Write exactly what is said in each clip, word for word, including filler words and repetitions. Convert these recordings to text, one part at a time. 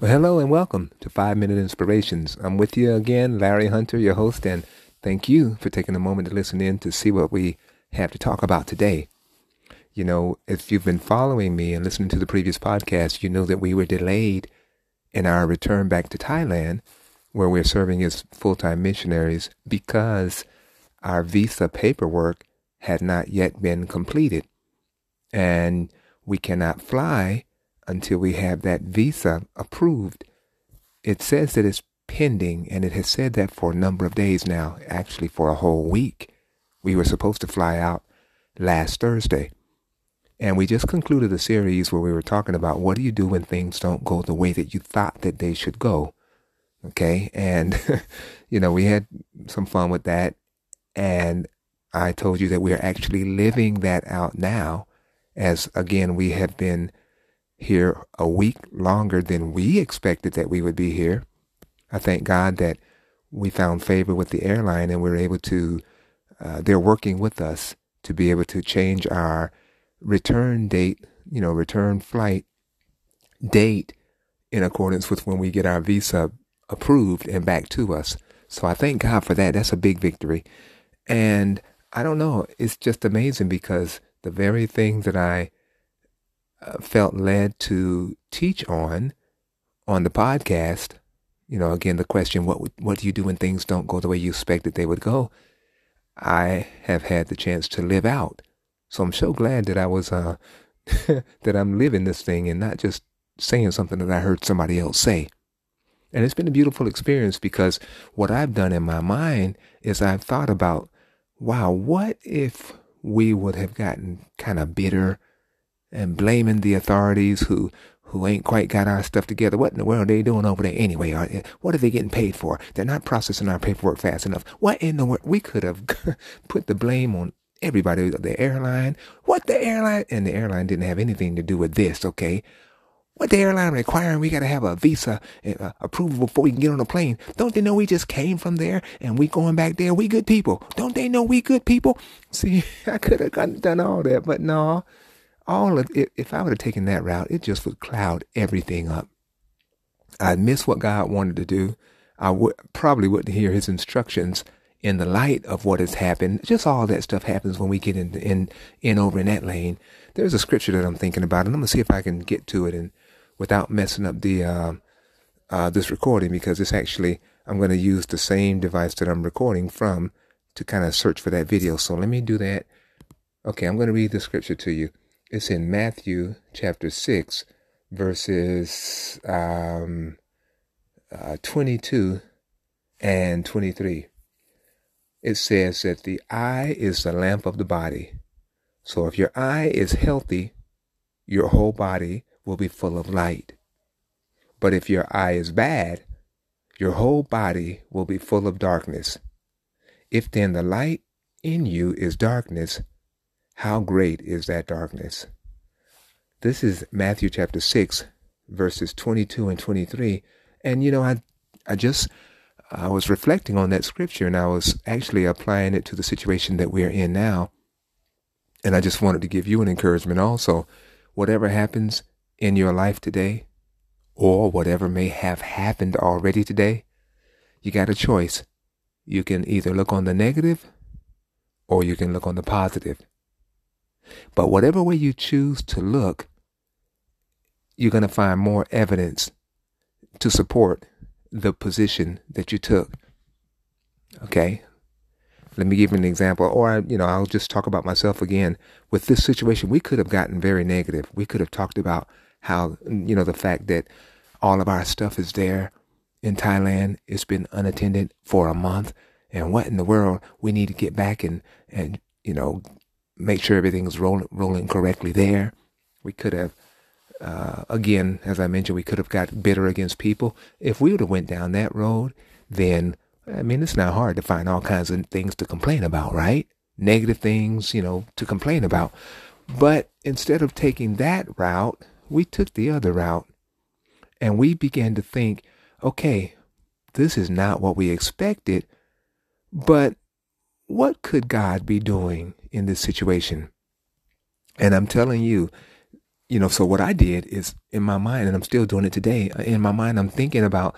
Well, hello and welcome to Five Minute Inspirations. I'm with you again, Larry Hunter, your host, and thank you for taking a moment to listen in to see what we have to talk about today. You know, if you've been following me and listening to the previous podcast, you know that we were delayed in our return back to Thailand, where we're serving as full-time missionaries, because our visa paperwork had not yet been completed. And we cannot fly until we have that visa approved. It says that it's pending, and it has said that for a number of days now, actually for a whole week. We were supposed to fly out last Thursday. And we just concluded a series where we were talking about what do you do when things don't go the way that you thought that they should go, okay? And, you know, we had some fun with that. And I told you that we are actually living that out now, as, again, we have been here a week longer than we expected that we would be here. I thank God that we found favor with the airline, and we were able to, uh, they're working with us to be able to change our return date, you know, return flight date in accordance with when we get our visa approved and back to us. So I thank God for that. That's a big victory. And I don't know, it's just amazing, because the very thing that I uh, felt led to teach on, on the podcast, you know, again, the question, what, what do you do when things don't go the way you expected they would go? I have had the chance to live out. So I'm so glad that I was, uh, that I'm living this thing and not just saying something that I heard somebody else say. And it's been a beautiful experience, because what I've done in my mind is I've thought about, wow, what if we would have gotten kind of bitter and blaming the authorities who, who ain't quite got our stuff together? What in the world are they doing over there anyway? Are, what are they getting paid for? They're not processing our paperwork fast enough. What in the world? We could have put the blame on everybody, the airline, what the airline, and the airline didn't have anything to do with this, okay? What the airline requiring, we got to have a visa uh, approval before we can get on a plane. Don't they know we just came from there and we going back there? We good people. Don't they know we good people? See, I could have done all that, but no, all of it, if I would have taken that route, it just would cloud everything up. I'd miss what God wanted to do. I would probably wouldn't hear his instructions in the light of what has happened. Just all that stuff happens when we get in, in, in over in that lane. There's a scripture that I'm thinking about, and I'm gonna see if I can get to it and without messing up the, uh, uh, this recording, because it's actually, I'm gonna use the same device that I'm recording from to kind of search for that video. So let me do that. Okay, I'm gonna read the scripture to you. It's in Matthew chapter six, verses um, uh, twenty-two and twenty-three. It says that the eye is the lamp of the body. So if your eye is healthy, your whole body will be full of light. But if your eye is bad, your whole body will be full of darkness. If then the light in you is darkness, how great is that darkness? This is Matthew chapter six, verses twenty-two and twenty-three. And you know, I, I just... I was reflecting on that scripture, and I was actually applying it to the situation that we're in now. And I just wanted to give you an encouragement also. Whatever happens in your life today, or whatever may have happened already today, you got a choice. You can either look on the negative, or you can look on the positive. But whatever way you choose to look, you're going to find more evidence to support the position that you took. Okay, let me give you an example, or, you know, I'll just talk about myself again. With this situation, we could have gotten very negative. We could have talked about how, you know, the fact that all of our stuff is there in Thailand. It's been unattended for a month, and what in the world, we need to get back and, and you know, make sure everything's rolling, rolling correctly there. We could have Uh, again, as I mentioned, we could have got bitter against people. If we would have went down that road, then, I mean, it's not hard to find all kinds of things to complain about, right? Negative things, you know, to complain about. But instead of taking that route, we took the other route, and we began to think, okay, this is not what we expected, but what could God be doing in this situation? And I'm telling you, you know, so what I did is in my mind, and I'm still doing it today, in my mind, I'm thinking about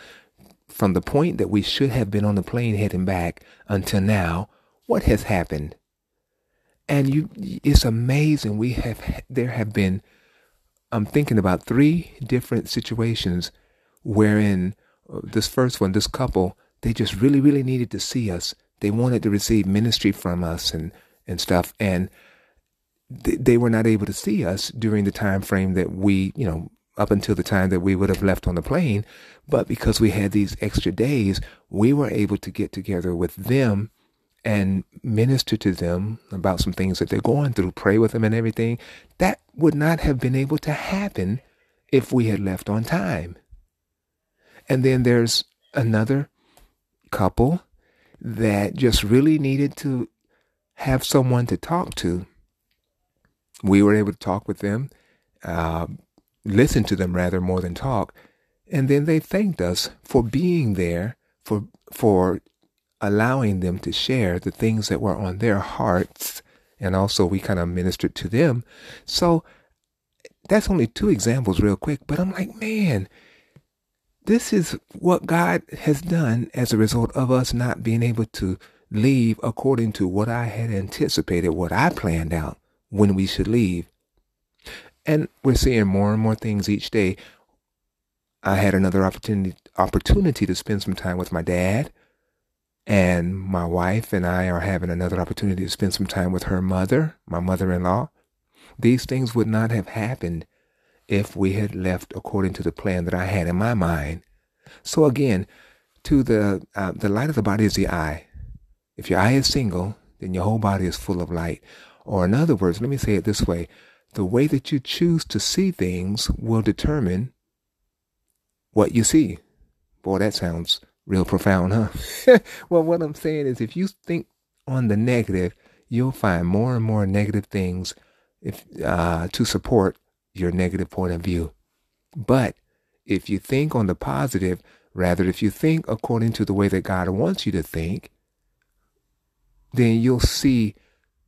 from the point that we should have been on the plane heading back until now, what has happened? And you, it's amazing. We have, there have been, I'm thinking about three different situations wherein this first one, this couple, they just really, really needed to see us. They wanted to receive ministry from us and, and stuff. And th- they were not able to see us during the time frame that we, you know, up until the time that we would have left on the plane. But because we had these extra days, we were able to get together with them and minister to them about some things that they're going through, pray with them and everything. That would not have been able to happen if we had left on time. And then there's another couple that just really needed to have someone to talk to. We were able to talk with them, uh, listen to them rather more than talk. And then they thanked us for being there, for for allowing them to share the things that were on their hearts. And also we kind of ministered to them. So that's only two examples real quick, but I'm like, man, this is what God has done as a result of us not being able to leave according to what I had anticipated, what I planned out when we should leave. And we're seeing more and more things each day. I had another opportunity opportunity to spend some time with my dad, and my wife and I are having another opportunity to spend some time with her mother, my mother-in-law. These things would not have happened if we had left according to the plan that I had in my mind. So again, to the uh, the light of the body is the eye. If your eye is single, then your whole body is full of light. Or in other words, let me say it this way. The way that you choose to see things will determine what you see. Boy, that sounds real profound, huh? Well, what I'm saying is if you think on the negative, you'll find more and more negative things if uh, to support your negative point of view. But if you think on the positive, rather, if you think according to the way that God wants you to think, then you'll see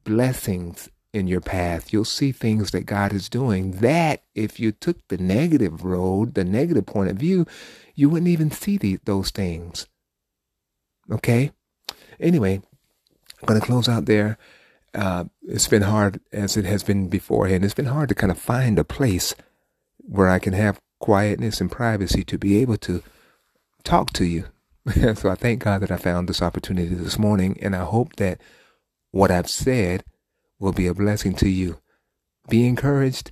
blessings in your path. You'll see things that God is doing that if you took the negative road, the negative point of view, you wouldn't even see the, those things. Okay? Anyway, I'm going to close out there. Uh, it's been hard, as it has been beforehand. It's been hard to kind of find a place where I can have quietness and privacy to be able to talk to you. So I thank God that I found this opportunity this morning, and I hope that what I've said will be a blessing to you. Be encouraged.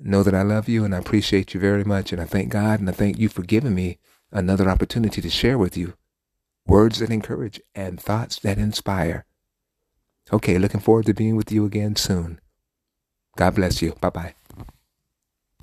Know that I love you and I appreciate you very much, and I thank God and I thank you for giving me another opportunity to share with you words that encourage and thoughts that inspire. Okay, looking forward to being with you again soon. God bless you. Bye-bye.